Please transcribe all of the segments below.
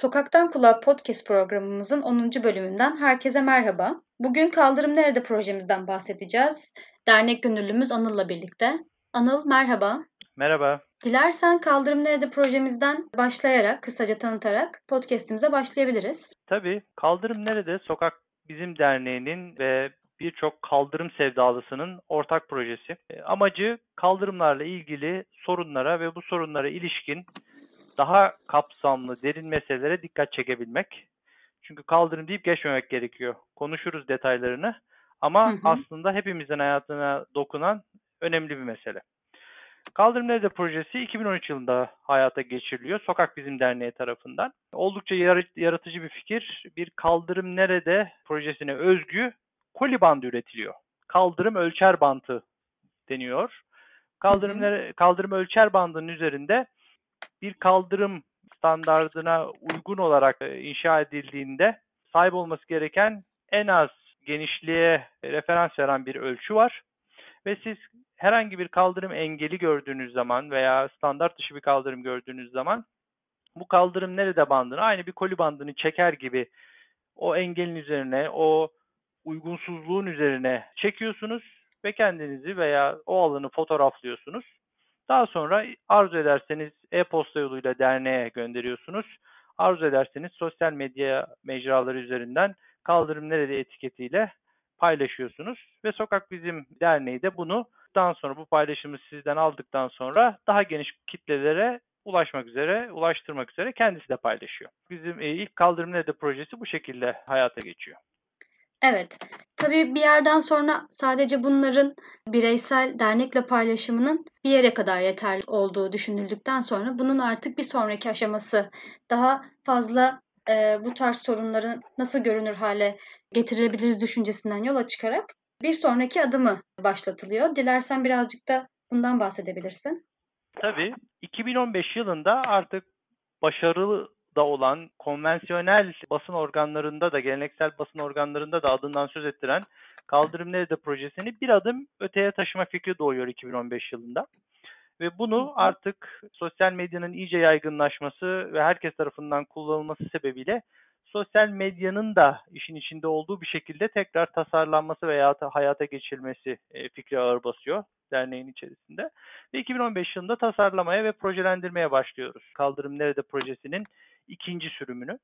Sokaktan Kulak Podcast programımızın 10. bölümünden herkese merhaba. Bugün Kaldırım Nerede projemizden bahsedeceğiz. Dernek gönüllümüz Anıl'la birlikte. Anıl merhaba. Merhaba. Dilersen Kaldırım Nerede projemizden başlayarak, kısaca tanıtarak podcastimize başlayabiliriz. Tabii. Kaldırım Nerede Sokak Bizim Derneği'nin ve birçok kaldırım sevdalısının ortak projesi. Amacı kaldırımlarla ilgili sorunlara ve bu sorunlara ilişkin daha kapsamlı, derin meselelere dikkat çekebilmek. Çünkü kaldırım deyip geçmemek gerekiyor. Konuşuruz detaylarını ama aslında hepimizin hayatına dokunan önemli bir mesele. Kaldırım Nerede projesi 2013 yılında hayata geçiriliyor Sokak Bizim Derneği tarafından. Oldukça yaratıcı bir fikir. Bir Kaldırım Nerede projesine özgü koli bandı üretiliyor. Kaldırım ölçer bandı deniyor. Kaldırım ölçer bandının üzerinde bir kaldırım standardına uygun olarak inşa edildiğinde sahip olması gereken en az genişliğe referans veren bir ölçü var. Ve siz herhangi bir kaldırım engeli gördüğünüz zaman veya standart dışı bir kaldırım gördüğünüz zaman bu Kaldırım Nerede bandını aynı bir koli bandını çeker gibi o engelin üzerine, o uygunsuzluğun üzerine çekiyorsunuz ve kendinizi veya o alanı fotoğraflıyorsunuz. Daha sonra arzu ederseniz e-posta yoluyla derneğe gönderiyorsunuz. Arzu ederseniz sosyal medya mecraları üzerinden Kaldırım Nerede etiketiyle paylaşıyorsunuz. Ve Sokak Bizim Derneği de bundan sonra bu paylaşımı sizden aldıktan sonra daha geniş kitlelere ulaştırmak üzere kendisi de paylaşıyor. Bizim ilk Kaldırım Nerede projesi bu şekilde hayata geçiyor. Evet. Tabii bir yerden sonra sadece bunların bireysel dernekle paylaşımının bir yere kadar yeterli olduğu düşünüldükten sonra bunun artık bir sonraki aşaması daha fazla bu tarz sorunları nasıl görünür hale getirebiliriz düşüncesinden yola çıkarak bir sonraki adımı başlatılıyor. Dilersen birazcık da bundan bahsedebilirsin. Tabii. 2015 yılında artık başarılı da olan konvansiyonel basın organlarında da geleneksel basın organlarında da adından söz ettiren Kaldırım Nerede projesini bir adım öteye taşıma fikri doğuyor 2015 yılında. Ve bunu artık sosyal medyanın iyice yaygınlaşması ve herkes tarafından kullanılması sebebiyle sosyal medyanın da işin içinde olduğu bir şekilde tekrar tasarlanması veya hayata geçirilmesi fikri ağır basıyor derneğin içerisinde. Ve 2015 yılında tasarlamaya ve projelendirmeye başlıyoruz. Kaldırım Nerede projesinin ikinci sürümünü.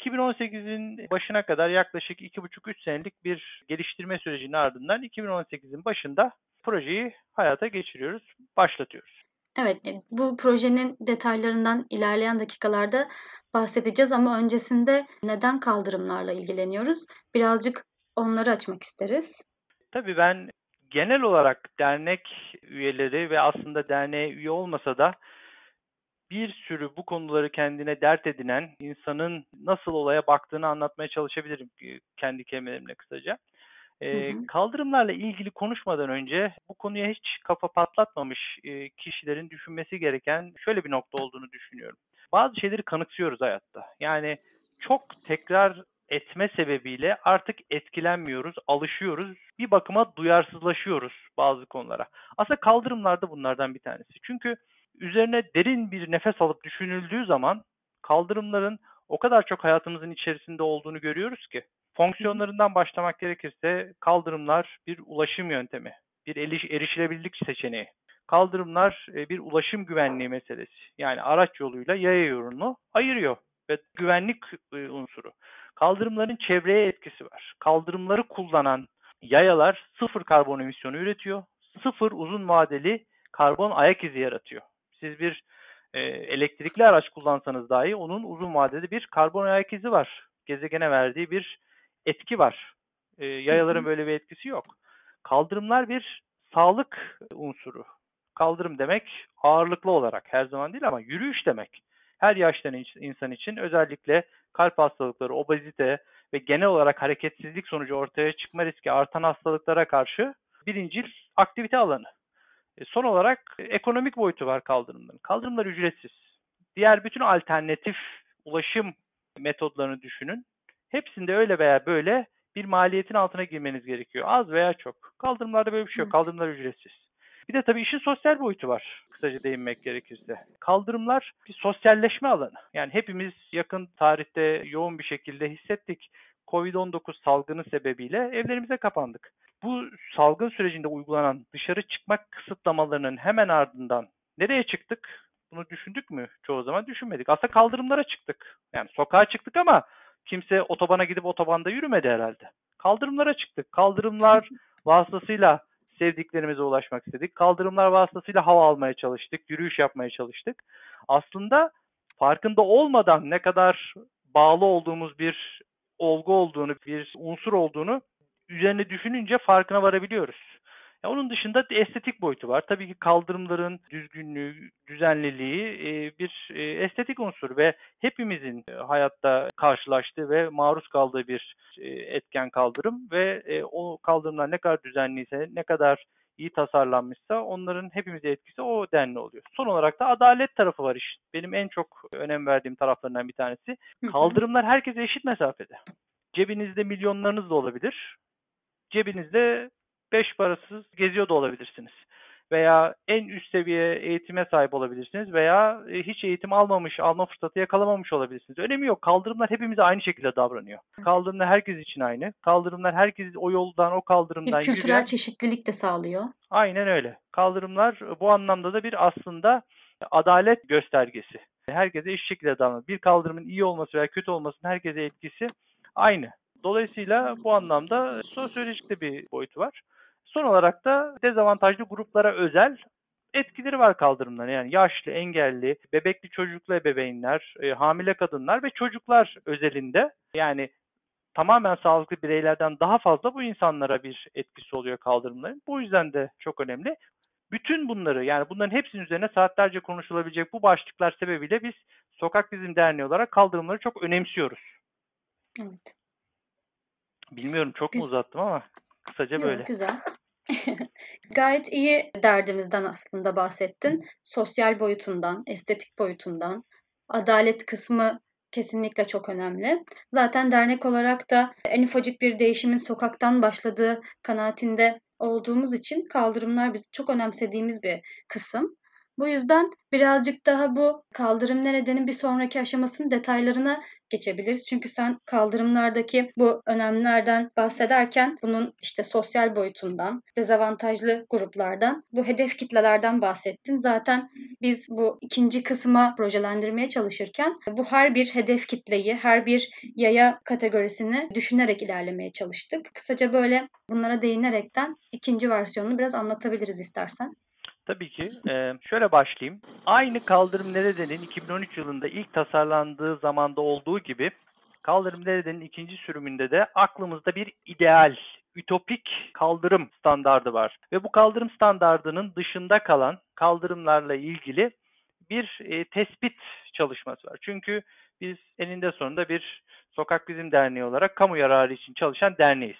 2018'in başına kadar yaklaşık 2,5-3 senelik bir geliştirme sürecinin ardından 2018'in başında projeyi hayata geçiriyoruz, başlatıyoruz. Evet, bu projenin detaylarından ilerleyen dakikalarda bahsedeceğiz ama öncesinde neden kaldırımlarla ilgileniyoruz? Birazcık onları açmak isteriz. Tabii ben genel olarak dernek üyeleri ve aslında derneğe üye olmasa da bir sürü bu konuları kendine dert edinen insanın nasıl olaya baktığını anlatmaya çalışabilirim kendi kelimelerimle kısaca. Kaldırımlarla ilgili konuşmadan önce bu konuya hiç kafa patlatmamış kişilerin düşünmesi gereken şöyle bir nokta olduğunu düşünüyorum. Bazı şeyleri kanıksıyoruz hayatta. Yani çok tekrar etme sebebiyle artık etkilenmiyoruz, alışıyoruz. Bir bakıma duyarsızlaşıyoruz bazı konulara. Aslında kaldırımlar da bunlardan bir tanesi. Çünkü üzerine derin bir nefes alıp düşünüldüğü zaman kaldırımların o kadar çok hayatımızın içerisinde olduğunu görüyoruz ki. Fonksiyonlarından başlamak gerekirse kaldırımlar bir ulaşım yöntemi, bir erişilebilirlik seçeneği. Kaldırımlar bir ulaşım güvenliği meselesi. Yani araç yoluyla yaya yolunu ayırıyor ve güvenlik unsuru. Kaldırımların çevreye etkisi var. Kaldırımları kullanan yayalar sıfır karbon emisyonu üretiyor. Sıfır uzun vadeli karbon ayak izi yaratıyor. Siz bir elektrikli araç kullansanız dahi onun uzun vadeli bir karbon ayak izi var. Gezegene verdiği bir etki var. Yayaların böyle bir etkisi yok. Kaldırımlar bir sağlık unsuru. Kaldırım demek ağırlıklı olarak her zaman değil ama yürüyüş demek. Her yaştan insan için özellikle kalp hastalıkları, obezite ve genel olarak hareketsizlik sonucu ortaya çıkma riski artan hastalıklara karşı birincil aktivite alanı. Son olarak ekonomik boyutu var kaldırımların. Kaldırımlar ücretsiz. Diğer bütün alternatif ulaşım metodlarını düşünün. Hepsinde öyle veya böyle bir maliyetin altına girmeniz gerekiyor. Az veya çok. Kaldırımlarda böyle bir şey yok. Kaldırımlar ücretsiz. Bir de tabii işin sosyal boyutu var. Kısaca değinmek gerekirse. Kaldırımlar bir sosyalleşme alanı. Yani hepimiz yakın tarihte yoğun bir şekilde hissettik. Covid-19 salgını sebebiyle evlerimize kapandık. Bu salgın sürecinde uygulanan dışarı çıkmak kısıtlamalarının hemen ardından nereye çıktık? Bunu düşündük mü? Çoğu zaman düşünmedik. Aslında kaldırımlara çıktık. Yani sokağa çıktık ama kimse otobana gidip otobanda yürümedi herhalde. Kaldırımlara çıktık. Kaldırımlar vasıtasıyla sevdiklerimize ulaşmak istedik. Kaldırımlar vasıtasıyla hava almaya çalıştık. Yürüyüş yapmaya çalıştık. Aslında farkında olmadan ne kadar bağlı olduğumuz bir olgu olduğunu, bir unsur olduğunu üzerine düşününce farkına varabiliyoruz. Ya onun dışında estetik boyutu var. Tabii ki kaldırımların düzgünlüğü, düzenliliği bir estetik unsur ve hepimizin hayatta karşılaştığı ve maruz kaldığı bir etken kaldırım ve o kaldırımlar ne kadar düzenliyse, ne kadar iyi tasarlanmışsa onların hepimize etkisi o denli oluyor. Son olarak da adalet tarafı var iş. Benim en çok önem verdiğim taraflarından bir tanesi. Kaldırımlar herkese eşit mesafede. Cebinizde milyonlarınız da olabilir. Cebinizde 5 parasız geziyor da olabilirsiniz. Veya en üst seviye eğitime sahip olabilirsiniz. Veya hiç eğitim almamış, alma fırsatı yakalamamış olabilirsiniz. Önemi yok. Kaldırımlar hepimize aynı şekilde davranıyor. Kaldırımlar herkes için aynı. Kaldırımlar herkes o yoldan, o kaldırımdan yürüyor. Bir kültürel çeşitlilik de sağlıyor. Aynen öyle. Kaldırımlar bu anlamda da bir aslında adalet göstergesi. Herkese eşit şekilde davranıyor. Bir kaldırımın iyi olması veya kötü olmasının herkese etkisi aynı. Dolayısıyla bu anlamda sosyolojik de bir boyutu var. Son olarak da dezavantajlı gruplara özel etkileri var kaldırımların. Yani yaşlı, engelli, bebekli çocuklu ebeveynler, hamile kadınlar ve çocuklar özelinde. Yani tamamen sağlıklı bireylerden daha fazla bu insanlara bir etkisi oluyor kaldırımların. Bu yüzden de çok önemli. Bütün bunları yani bunların hepsinin üzerine saatlerce konuşulabilecek bu başlıklar sebebiyle biz Sokak Bizim Derneği olarak kaldırımları çok önemsiyoruz. Evet. Bilmiyorum çok mu uzattım ama kısaca böyle. Yok, güzel. Gayet iyi derdimizden aslında bahsettin. Sosyal boyutundan, estetik boyutundan, adalet kısmı kesinlikle çok önemli. Zaten dernek olarak da en ufacık bir değişimin sokaktan başladığı kanaatinde olduğumuz için kaldırımlar bizim çok önemsediğimiz bir kısım. Bu yüzden birazcık daha bu Kaldırım Nerede'nin bir sonraki aşamasının detaylarına geçebiliriz. Çünkü sen kaldırımlardaki bu önemlerden bahsederken bunun işte sosyal boyutundan, dezavantajlı gruplardan, bu hedef kitlelerden bahsettin. Zaten biz bu ikinci kısma projelendirmeye çalışırken bu her bir hedef kitleyi, her bir yaya kategorisini düşünerek ilerlemeye çalıştık. Kısaca böyle bunlara değinerekten ikinci versiyonunu biraz anlatabiliriz istersen. Tabii ki. Şöyle başlayayım. Aynı Kaldırım Nerede'nin 2013 yılında ilk tasarlandığı zamanda olduğu gibi Kaldırım Nerede'nin ikinci sürümünde de aklımızda bir ideal, ütopik kaldırım standardı var. Ve bu kaldırım standardının dışında kalan kaldırımlarla ilgili bir tespit çalışması var. Çünkü biz eninde sonunda bir Sokak Bizim Derneği olarak kamu yararı için çalışan derneğiz.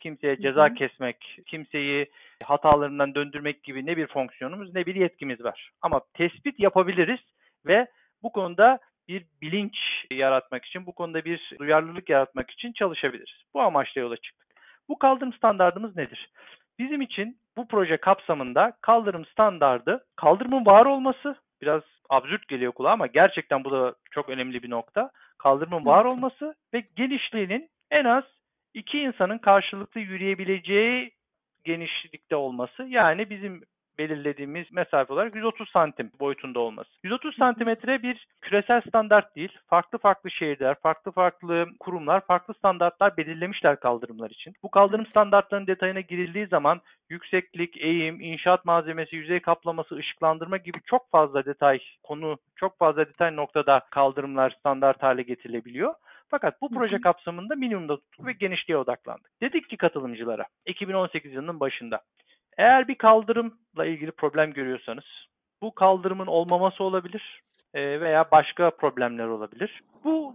Kimseye ceza kesmek, kimseyi hatalarından döndürmek gibi ne bir fonksiyonumuz ne bir yetkimiz var. Ama tespit yapabiliriz ve bu konuda bir bilinç yaratmak için, bu konuda bir duyarlılık yaratmak için çalışabiliriz. Bu amaçla yola çıktık. Bu kaldırım standardımız nedir? Bizim için bu proje kapsamında kaldırım standardı, kaldırımın var olması, biraz absürt geliyor kulağa ama gerçekten bu da çok önemli bir nokta. Kaldırımın var olması ve genişliğinin en az 2 insanın karşılıklı yürüyebileceği genişlikte olması, yani bizim belirlediğimiz mesafe olarak 130 santim boyutunda olması. 130 santimetre bir küresel standart değil. Farklı farklı şehirler, farklı farklı kurumlar, farklı standartlar belirlemişler kaldırımlar için. Bu kaldırım standartlarının detayına girildiği zaman yükseklik, eğim, inşaat malzemesi, yüzey kaplaması, ışıklandırma gibi çok fazla detay konu, çok fazla detay noktada kaldırımlar standart hale getirilebiliyor. Fakat bu proje kapsamında minimumda tuttuk ve genişliğe odaklandık. Dedik ki katılımcılara 2018 yılının başında eğer bir kaldırımla ilgili problem görüyorsanız bu kaldırımın olmaması olabilir veya başka problemler olabilir.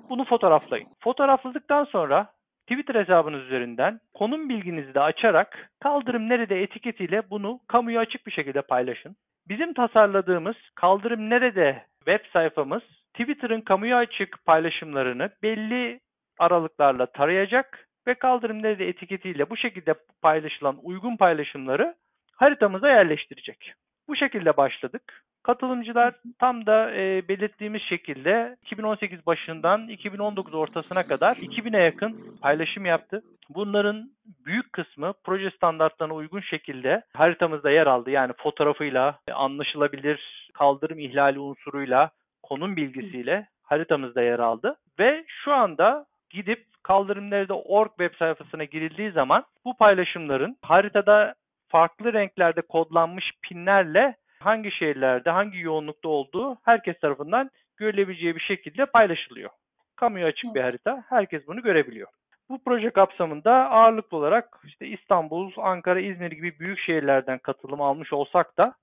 Bunu fotoğraflayın. Fotoğrafladıktan sonra Twitter hesabınız üzerinden konum bilginizi de açarak Kaldırım Nerede etiketiyle bunu kamuya açık bir şekilde paylaşın. Bizim tasarladığımız Kaldırım Nerede web sayfamız Twitter'ın kamuya açık paylaşımlarını belli aralıklarla tarayacak ve Kaldırım Nerede etiketiyle bu şekilde paylaşılan uygun paylaşımları haritamıza yerleştirecek. Bu şekilde başladık. Katılımcılar tam da belirttiğimiz şekilde 2018 başından 2019 ortasına kadar 2000'e yakın paylaşım yaptı. Bunların büyük kısmı proje standartlarına uygun şekilde haritamızda yer aldı. Yani fotoğrafıyla, anlaşılabilir kaldırım ihlali unsuruyla, konum bilgisiyle haritamızda yer aldı. Ve şu anda gidip Kaldırım Nerede.org web sayfasına girildiği zaman bu paylaşımların haritada farklı renklerde kodlanmış pinlerle hangi şehirlerde, hangi yoğunlukta olduğu herkes tarafından görülebileceği bir şekilde paylaşılıyor. Kamuya açık bir harita, herkes bunu görebiliyor. Bu proje kapsamında ağırlıklı olarak işte İstanbul, Ankara, İzmir gibi büyük şehirlerden katılım almış olsak da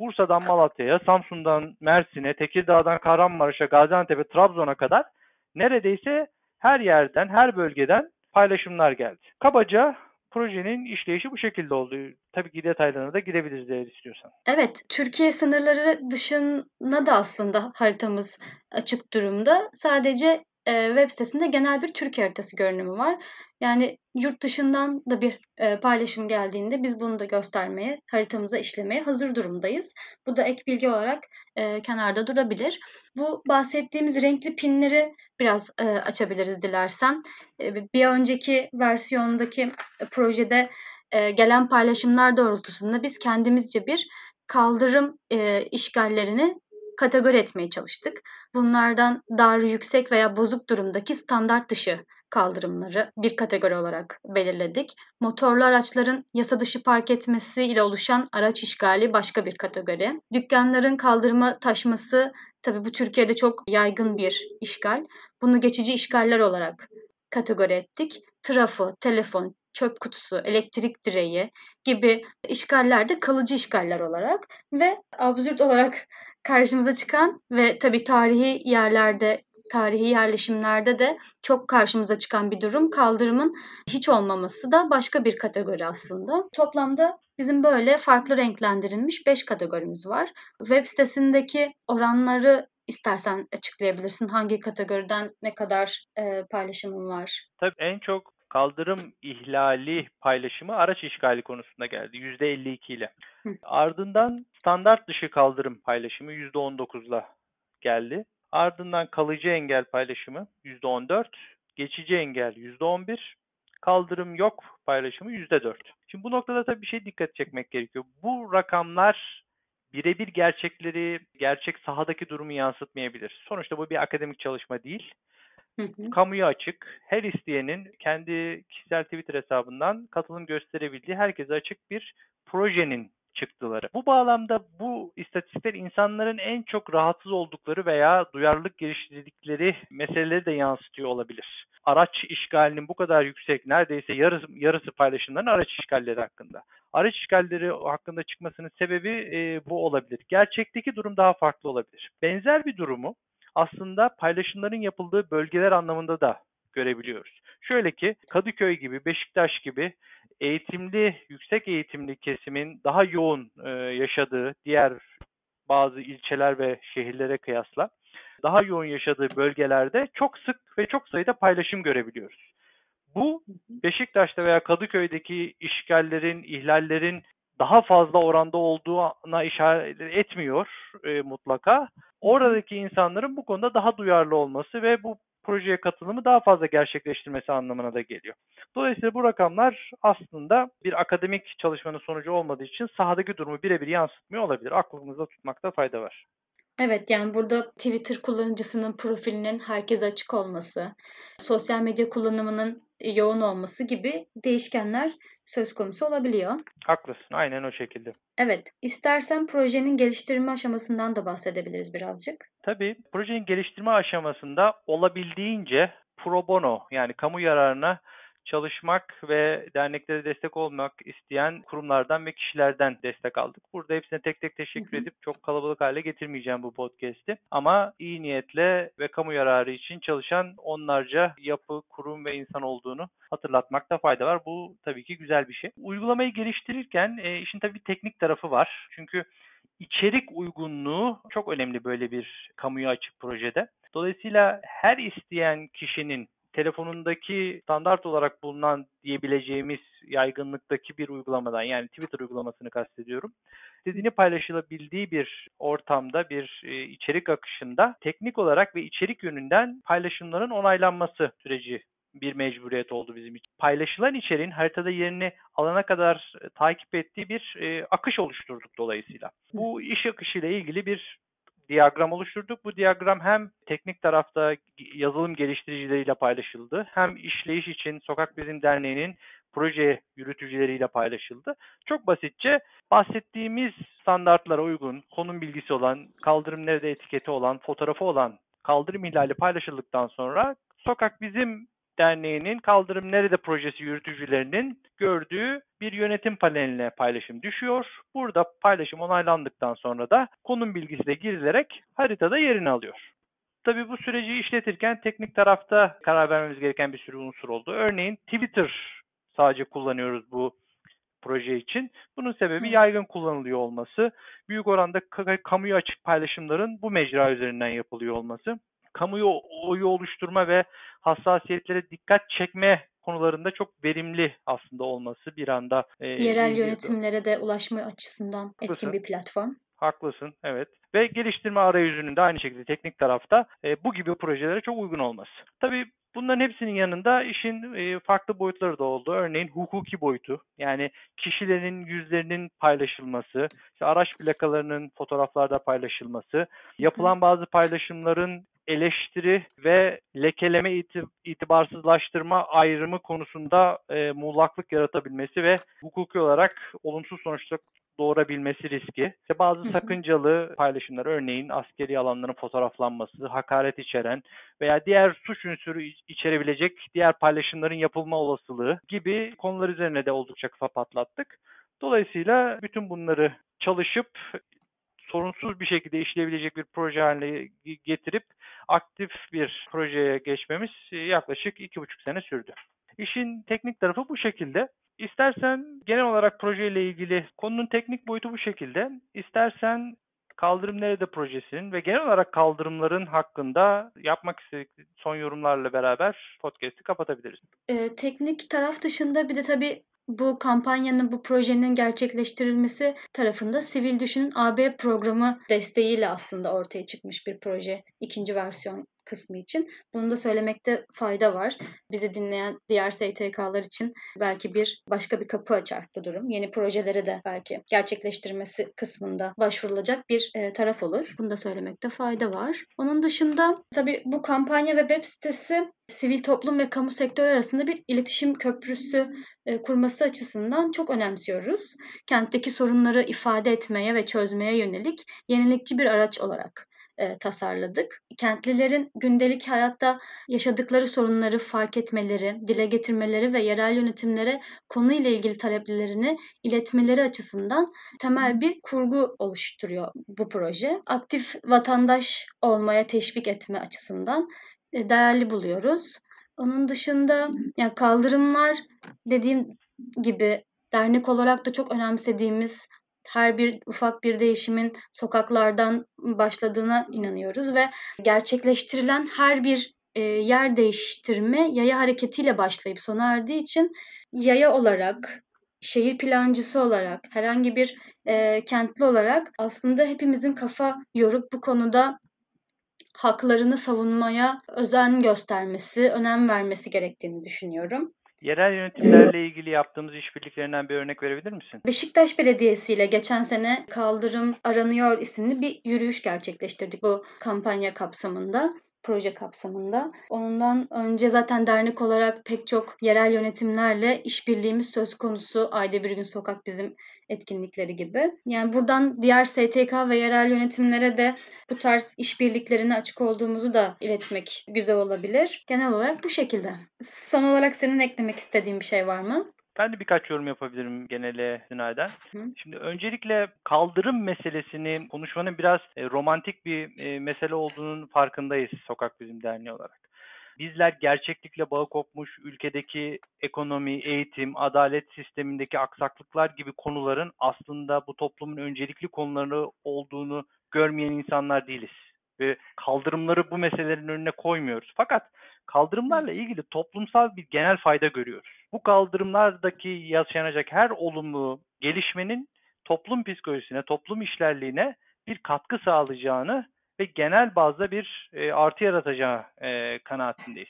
Bursa'dan Malatya'ya, Samsun'dan Mersin'e, Tekirdağ'dan Kahramanmaraş'a, Gaziantep'e, Trabzon'a kadar neredeyse her yerden, her bölgeden paylaşımlar geldi. Kabaca projenin işleyişi bu şekilde oldu. Tabii ki detaylarına da girebiliriz eğer istiyorsan. Evet, Türkiye sınırları dışına da aslında haritamız açık durumda. Sadece web sitesinde genel bir Türkiye haritası görünümü var. Yani yurt dışından da bir paylaşım geldiğinde biz bunu da göstermeye, haritamıza işlemeye hazır durumdayız. Bu da ek bilgi olarak kenarda durabilir. Bu bahsettiğimiz renkli pinleri biraz açabiliriz dilersen. Bir önceki versiyondaki projede gelen paylaşımlar doğrultusunda biz kendimizce bir kaldırım işgallerini kategori etmeye çalıştık. Bunlardan dar, yüksek veya bozuk durumdaki standart dışı kaldırımları bir kategori olarak belirledik. Motorlu araçların yasa dışı park etmesi ile oluşan araç işgali başka bir kategori. Dükkanların kaldırıma taşması, tabii bu Türkiye'de çok yaygın bir işgal. Bunu geçici işgaller olarak kategori ettik. Trafo, telefon, çöp kutusu, elektrik direği gibi işgaller de kalıcı işgaller olarak ve absürt olarak karşımıza çıkan ve tabii tarihi yerlerde, tarihi yerleşimlerde de çok karşımıza çıkan bir durum. Kaldırımın hiç olmaması da başka bir kategori aslında. Toplamda bizim böyle farklı renklendirilmiş 5 kategorimiz var. Web sitesindeki oranları istersen açıklayabilirsin. Hangi kategoriden ne kadar paylaşımın var? Tabii en çok kaldırım ihlali paylaşımı araç işgali konusunda geldi %52 ile. Ardından standart dışı kaldırım paylaşımı %19'la geldi. Ardından kalıcı engel paylaşımı %14, geçici engel %11, kaldırım yok paylaşımı %4. Şimdi bu noktada tabii bir şey dikkat çekmek gerekiyor. Bu rakamlar birebir gerçekleri, gerçek sahadaki durumu yansıtmayabilir. Sonuçta bu bir akademik çalışma değil. Kamuya açık, her isteyenin kendi kişisel Twitter hesabından katılım gösterebildiği, herkese açık bir projenin çıktıları. Bu bağlamda bu istatistikler insanların en çok rahatsız oldukları veya duyarlılık geliştirdikleri meseleleri de yansıtıyor olabilir. Araç işgalinin bu kadar yüksek, neredeyse yarısı paylaşımların araç işgalleri hakkında. Araç işgalleri hakkında çıkmasının sebebi bu olabilir. Gerçekteki durum daha farklı olabilir. Benzer bir durumu aslında paylaşımların yapıldığı bölgeler anlamında da görebiliyoruz. Şöyle ki Kadıköy gibi, Beşiktaş gibi eğitimli, yüksek eğitimli kesimin daha yoğun yaşadığı diğer bazı ilçeler ve şehirlere kıyasla daha yoğun yaşadığı bölgelerde çok sık ve çok sayıda paylaşım görebiliyoruz. Bu Beşiktaş'ta veya Kadıköy'deki işgallerin, ihlallerin daha fazla oranda olduğuna işaret etmiyor mutlaka. Oradaki insanların bu konuda daha duyarlı olması ve bu projeye katılımı daha fazla gerçekleştirmesi anlamına da geliyor. Dolayısıyla bu rakamlar aslında bir akademik çalışmanın sonucu olmadığı için sahadaki durumu birebir yansıtmıyor olabilir. Aklımızda tutmakta fayda var. Evet, yani burada Twitter kullanıcısının profilinin herkese açık olması, sosyal medya kullanımının yoğun olması gibi değişkenler söz konusu olabiliyor. Haklısın, aynen o şekilde. Evet, istersen projenin geliştirme aşamasından da bahsedebiliriz birazcık. Tabii, projenin geliştirme aşamasında olabildiğince pro bono, yani kamu yararına çalışmak ve derneklere destek olmak isteyen kurumlardan ve kişilerden destek aldık. Burada hepsine tek tek teşekkür edip çok kalabalık hale getirmeyeceğim bu podcast'i. Ama iyi niyetle ve kamu yararı için çalışan onlarca yapı, kurum ve insan olduğunu hatırlatmakta fayda var. Bu tabii ki güzel bir şey. Uygulamayı geliştirirken işin tabii teknik tarafı var. Çünkü içerik uygunluğu çok önemli böyle bir kamuya açık projede. Dolayısıyla her isteyen kişinin telefonundaki standart olarak bulunan diyebileceğimiz yaygınlıktaki bir uygulamadan, yani Twitter uygulamasını kastediyorum, istediğini paylaşılabildiği bir ortamda, bir içerik akışında teknik olarak ve içerik yönünden paylaşımların onaylanması süreci bir mecburiyet oldu bizim için. Paylaşılan içeriğin haritada yerini alana kadar takip ettiği bir akış oluşturduk dolayısıyla. Bu iş akışıyla ilgili bir diyagram oluşturduk. Bu diyagram hem teknik tarafta yazılım geliştiricileriyle paylaşıldı, hem işleyiş için Sokak Bizim Derneği'nin proje yürütücüleriyle paylaşıldı. Çok basitçe bahsettiğimiz standartlara uygun, konum bilgisi olan, Kaldırım Nerede etiketi olan, fotoğrafı olan kaldırım ihlali paylaşıldıktan sonra Sokak Bizim Derneği'nin Kaldırım Nerede projesi yürütücülerinin gördüğü bir yönetim paneline paylaşım düşüyor. Burada paylaşım onaylandıktan sonra da konum bilgisi de girilerek haritada yerini alıyor. Tabii bu süreci işletirken teknik tarafta karar vermemiz gereken bir sürü unsur oldu. Örneğin Twitter sadece kullanıyoruz bu proje için. Bunun sebebi yaygın kullanılıyor olması, büyük oranda kamuya açık paylaşımların bu mecra üzerinden yapılıyor olması, kamuoyu oluşturma ve hassasiyetlere dikkat çekme konularında çok verimli aslında olması bir anda. Yerel yönetimlere de ulaşma açısından etkin bir platform. Haklısın, evet. Ve geliştirme arayüzünün de aynı şekilde teknik tarafta bu gibi projelere çok uygun olması. Tabii bunların hepsinin yanında işin farklı boyutları da oldu. Örneğin hukuki boyutu, yani kişilerin yüzlerinin paylaşılması, işte araç plakalarının fotoğraflarda paylaşılması, yapılan bazı paylaşımların eleştiri ve lekeleme, itibarsızlaştırma ayrımı konusunda muğlaklık yaratabilmesi ve hukuki olarak olumsuz sonuçlar doğurabilmesi riski. İşte bazı sakıncalı paylaşımlar, örneğin askeri alanların fotoğraflanması, hakaret içeren veya diğer suç unsuru içerebilecek diğer paylaşımların yapılma olasılığı gibi konular üzerine de oldukça kafa patlattık. Dolayısıyla bütün bunları çalışıp sorunsuz bir şekilde işleyebilecek bir proje haline getirip aktif bir projeye geçmemiz yaklaşık 2,5 sene sürdü. İşin teknik tarafı bu şekilde. İstersen genel olarak projeyle ilgili konunun teknik boyutu bu şekilde. İstersen Kaldırım Nerede projesinin ve genel olarak kaldırımların hakkında yapmak istediğimiz son yorumlarla beraber podcast'i kapatabiliriz. Teknik taraf dışında bir de tabii bu kampanyanın, bu projenin gerçekleştirilmesi tarafında Sivil Düşünün AB programı desteğiyle aslında ortaya çıkmış bir proje, ikinci versiyon kısmı için. Bunu da söylemekte fayda var. Bizi dinleyen diğer STK'lar için belki bir başka bir kapı açar bu durum. Yeni projelere de belki gerçekleştirmesi kısmında başvurulacak bir taraf olur. Bunu da söylemekte fayda var. Onun dışında tabii bu kampanya ve web sitesi sivil toplum ve kamu sektörü arasında bir iletişim köprüsü kurması açısından çok önemsiyoruz. Kentteki sorunları ifade etmeye ve çözmeye yönelik yenilikçi bir araç olarak tasarladık. Kentlilerin gündelik hayatta yaşadıkları sorunları fark etmeleri, dile getirmeleri ve yerel yönetimlere konuyla ilgili taleplerini iletmeleri açısından temel bir kurgu oluşturuyor bu proje. Aktif vatandaş olmaya teşvik etme açısından değerli buluyoruz. Onun dışında yani kaldırımlar, dediğim gibi dernek olarak da çok önemsediğimiz, her bir ufak bir değişimin sokaklardan başladığına inanıyoruz ve gerçekleştirilen her bir yer değiştirme yaya hareketiyle başlayıp sona erdiği için yaya olarak, şehir plancısı olarak, herhangi bir kentli olarak aslında hepimizin kafa yorup bu konuda haklarını savunmaya özen göstermesi, önem vermesi gerektiğini düşünüyorum. Yerel yönetimlerle ilgili yaptığımız işbirliklerinden bir örnek verebilir misin? Beşiktaş Belediyesi ile geçen sene Kaldırım Aranıyor isimli bir yürüyüş gerçekleştirdik bu kampanya kapsamında, proje kapsamında. Ondan önce zaten dernek olarak pek çok yerel yönetimlerle işbirliğimiz söz konusu, ayda bir gün Sokak Bizim etkinlikleri gibi. Yani buradan diğer STK ve yerel yönetimlere de bu tarz işbirliklerine açık olduğumuzu da iletmek güzel olabilir. Genel olarak bu şekilde. Son olarak senin eklemek istediğin bir şey var mı? Ben de birkaç yorum yapabilirim genele binaen. Şimdi öncelikle kaldırım meselesini konuşmanın biraz romantik bir mesele olduğunun farkındayız Sokak Bizim Derneği olarak. Bizler gerçeklikle bağı kopmuş, ülkedeki ekonomi, eğitim, adalet sistemindeki aksaklıklar gibi konuların aslında bu toplumun öncelikli konuları olduğunu görmeyen insanlar değiliz. Ve kaldırımları bu meselelerin önüne koymuyoruz. Fakat Kaldırımlarla ilgili toplumsal bir genel fayda görüyoruz. Bu kaldırımlardaki yaşanacak her olumlu gelişmenin toplum psikolojisine, toplum işlerliğine bir katkı sağlayacağını ve genel bazda bir artı yaratacağı kanaatindeyiz.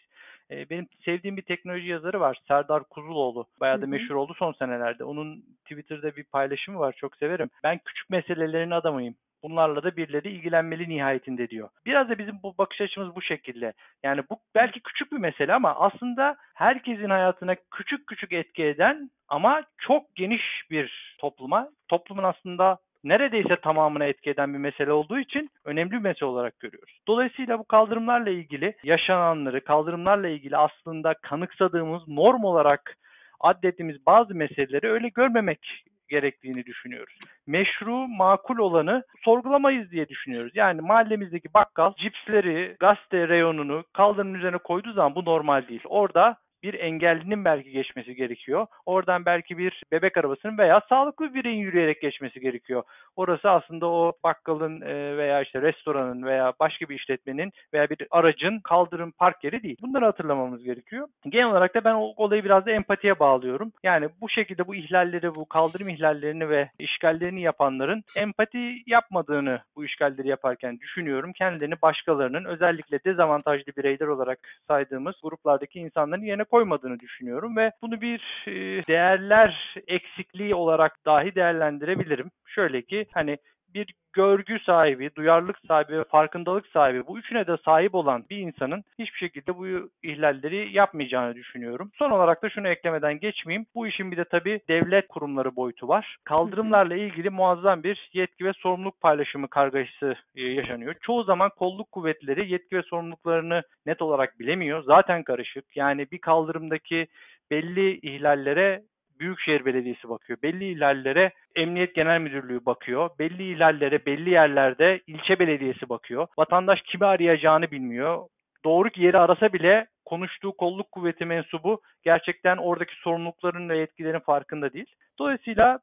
Benim sevdiğim bir teknoloji yazarı var, Serdar Kuzuloğlu. Bayağı da meşhur oldu son senelerde. Onun Twitter'da bir paylaşımı var, çok severim. Ben küçük meselelerin adamıyım. Bunlarla da birileri ilgilenmeli nihayetinde diyor. Biraz da bizim bu bakış açımız bu şekilde. Yani bu belki küçük bir mesele ama aslında herkesin hayatına küçük küçük etki eden ama çok geniş bir topluma, toplumun aslında neredeyse tamamına etki eden bir mesele olduğu için önemli bir mesele olarak görüyoruz. Dolayısıyla bu kaldırımlarla ilgili yaşananları, kaldırımlarla ilgili aslında kanıksadığımız, norm olarak addettiğimiz bazı meseleleri öyle görmemek gerektiğini düşünüyoruz. Meşru, makul olanı sorgulamayız diye düşünüyoruz. Yani mahallemizdeki bakkal cipsleri, gazete reyonunu kaldırımın üzerine koyduğu zaman bu normal değil. Orada bir engellinin belki geçmesi gerekiyor. Oradan belki bir bebek arabasının veya sağlıklı bireyin yürüyerek geçmesi gerekiyor. Orası aslında o bakkalın veya işte restoranın veya başka bir işletmenin veya bir aracın kaldırım park yeri değil. Bunları hatırlamamız gerekiyor. Genel olarak da ben o olayı biraz da empatiye bağlıyorum. Yani bu şekilde bu ihlalleri, bu kaldırım ihlallerini ve işgallerini yapanların empati yapmadığını bu işgalleri yaparken düşünüyorum. Kendilerini başkalarının, özellikle dezavantajlı bireyler olarak saydığımız gruplardaki insanların yerine koymadığını düşünüyorum ve bunu bir değerler eksikliği olarak dahi değerlendirebilirim. Şöyle ki, hani bir görgü sahibi, duyarlılık sahibi ve farkındalık sahibi, bu üçüne de sahip olan bir insanın hiçbir şekilde bu ihlalleri yapmayacağını düşünüyorum. Son olarak da şunu eklemeden geçmeyeyim. Bu işin bir de tabii devlet kurumları boyutu var. Kaldırımlarla ilgili muazzam bir yetki ve sorumluluk paylaşımı kargaşası yaşanıyor. Çoğu zaman kolluk kuvvetleri yetki ve sorumluluklarını net olarak bilemiyor. Zaten karışık. Yani bir kaldırımdaki belli ihlallere Büyükşehir Belediyesi bakıyor. Belli ihlallere Emniyet Genel Müdürlüğü bakıyor. Belli ihlallere belli yerlerde ilçe belediyesi bakıyor. Vatandaş kimi arayacağını bilmiyor. Doğru ki yeri arasa bile konuştuğu kolluk kuvveti mensubu gerçekten oradaki sorumlulukların ve yetkilerin farkında değil. Dolayısıyla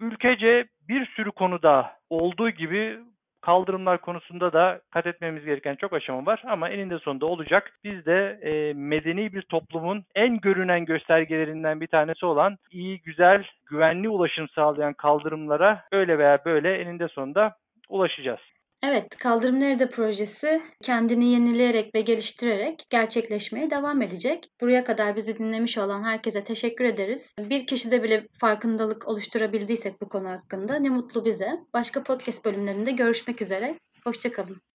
ülkece bir sürü konuda olduğu gibi kaldırımlar konusunda da kat etmemiz gereken çok aşama var ama eninde sonunda olacak. Biz de medeni bir toplumun en görünen göstergelerinden bir tanesi olan iyi, güzel, güvenli ulaşım sağlayan kaldırımlara öyle veya böyle eninde sonunda ulaşacağız. Evet, Kaldırım Nerede projesi kendini yenileyerek ve geliştirerek gerçekleşmeye devam edecek. Buraya kadar bizi dinlemiş olan herkese teşekkür ederiz. Bir kişide bile farkındalık oluşturabildiysek bu konu hakkında ne mutlu bize. Başka podcast bölümlerinde görüşmek üzere. Hoşça kalın.